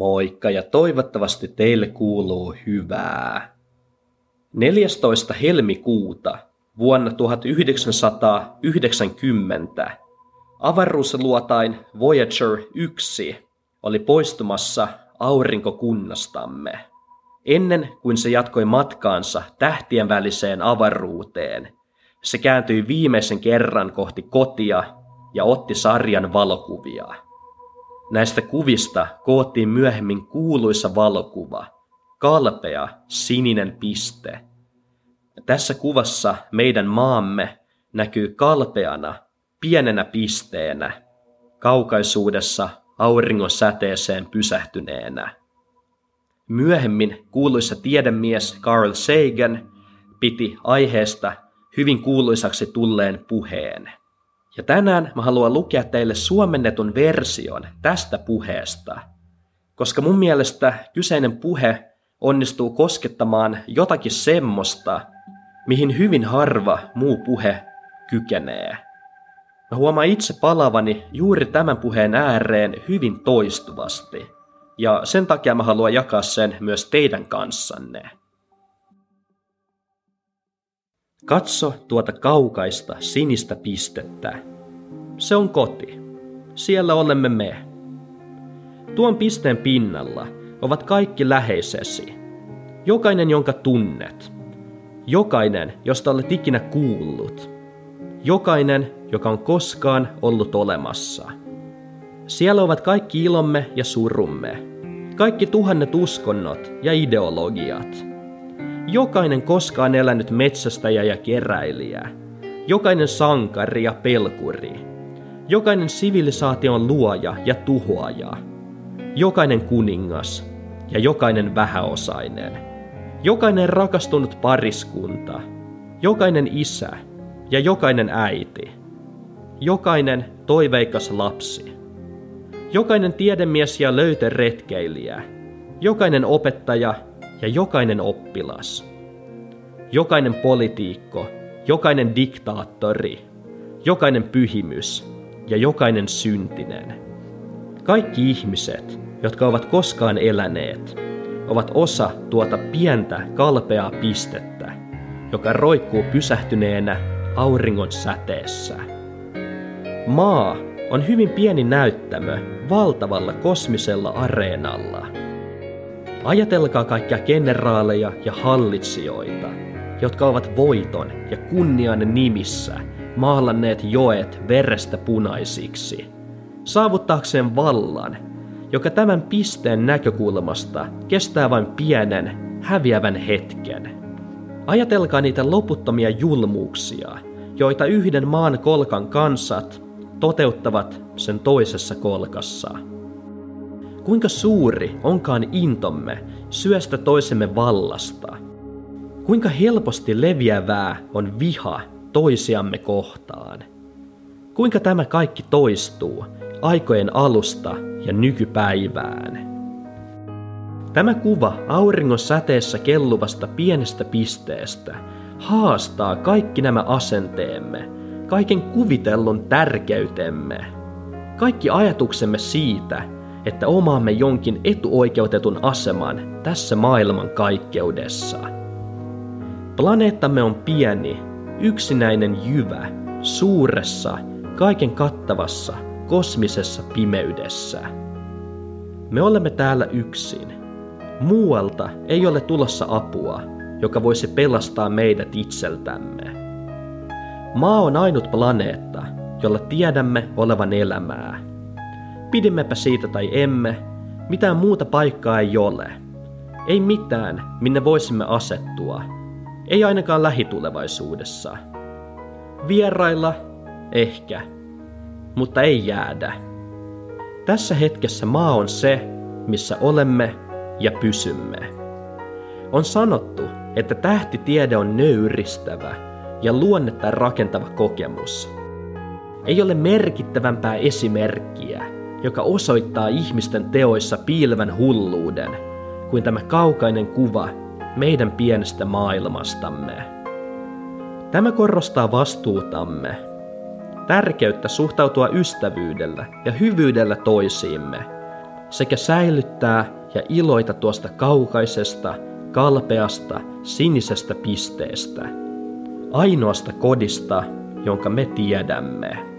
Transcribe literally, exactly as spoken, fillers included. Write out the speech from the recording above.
Moikka ja toivottavasti teille kuuluu hyvää. neljästoista helmikuuta vuonna tuhatyhdeksänsataayhdeksänkymmentä avaruusluotain Voyager yksi oli poistumassa aurinkokunnastamme, ennen kuin se jatkoi matkaansa tähtien väliseen avaruuteen. Se kääntyi viimeisen kerran kohti kotia ja otti sarjan valokuvia. Näistä kuvista koottiin myöhemmin kuuluisa valokuva, Kalpea sininen piste. Tässä kuvassa meidän maamme näkyy kalpeana, pienenä pisteenä, kaukaisuudessa auringon säteeseen pysähtyneenä. Myöhemmin kuuluisa tiedemies Carl Sagan piti aiheesta hyvin kuuluisaksi tulleen puheen. Ja tänään mä haluan lukea teille suomennetun version tästä puheesta, koska mun mielestä kyseinen puhe onnistuu koskettamaan jotakin semmoista, mihin hyvin harva muu puhe kykenee. Mä huomaan itse palavani juuri tämän puheen ääreen hyvin toistuvasti, ja sen takia mä haluan jakaa sen myös teidän kanssanne. Katso tuota kaukaista sinistä pistettä. Se on koti. Siellä olemme me. Tuon pisteen pinnalla ovat kaikki läheisesi. Jokainen, jonka tunnet. Jokainen, josta olet ikinä kuullut. Jokainen, joka on koskaan ollut olemassa. Siellä ovat kaikki ilomme ja surumme. Kaikki tuhannet uskonnot ja ideologiat. Jokainen koskaan elänyt metsästäjä ja keräilijä. Jokainen sankari ja pelkuri. Jokainen sivilisaation luoja ja tuhoaja. Jokainen kuningas ja jokainen vähäosainen. Jokainen rakastunut pariskunta. Jokainen isä ja jokainen äiti. Jokainen toiveikas lapsi. Jokainen tiedemies ja löytöretkeilijä. Jokainen opettaja ja jokainen oppilas. Jokainen poliitikko, jokainen diktaattori, jokainen pyhimys ja jokainen syntinen. Kaikki ihmiset, jotka ovat koskaan eläneet, ovat osa tuota pientä kalpeaa pistettä, joka roikkuu pysähtyneenä auringon säteessä. Maa on hyvin pieni näyttämö valtavalla kosmisella areenalla. Ajatelkaa kaikkia generaaleja ja hallitsijoita, jotka ovat voiton ja kunnian nimissä maalanneet joet verestä punaisiksi, saavuttaakseen vallan, joka tämän pisteen näkökulmasta kestää vain pienen, häviävän hetken. Ajatelkaa niitä loputtomia julmuuksia, joita yhden maan kolkan kansat toteuttavat sen toisessa kolkassa. Kuinka suuri onkaan intomme syöstä toisemme vallasta? Kuinka helposti leviävää on viha toisiamme kohtaan? Kuinka tämä kaikki toistuu aikojen alusta ja nykypäivään? Tämä kuva auringon säteessä kelluvasta pienestä pisteestä haastaa kaikki nämä asenteemme, kaiken kuvitellun tärkeytemme, kaikki ajatuksemme siitä, että omaamme jonkin etuoikeutetun aseman tässä maailmankaikkeudessa. Planeettamme on pieni, yksinäinen jyvä, suuressa, kaiken kattavassa, kosmisessa pimeydessä. Me olemme täällä yksin. Muualta ei ole tulossa apua, joka voisi pelastaa meidät itseltämme. Maa on ainut planeetta, jolla tiedämme olevan elämää. Pidimmepä siitä tai emme, mitään muuta paikkaa ei ole. Ei mitään, minne voisimme asettua. Ei ainakaan lähitulevaisuudessa. Vierailla? Ehkä. Mutta ei jäädä. Tässä hetkessä maa on se, missä olemme ja pysymme. On sanottu, että tähtitiede on nöyristävä ja luonnetta rakentava kokemus. Ei ole merkittävämpää esimerkkiä, joka osoittaa ihmisten teoissa piilevän hulluuden, kuin tämä kaukainen kuva meidän pienestä maailmastamme. Tämä korostaa vastuutamme, tärkeyttä suhtautua ystävyydellä ja hyvyydellä toisiimme, sekä säilyttää ja iloita tuosta kaukaisesta, kalpeasta, sinisestä pisteestä, ainoasta kodista, jonka me tiedämme.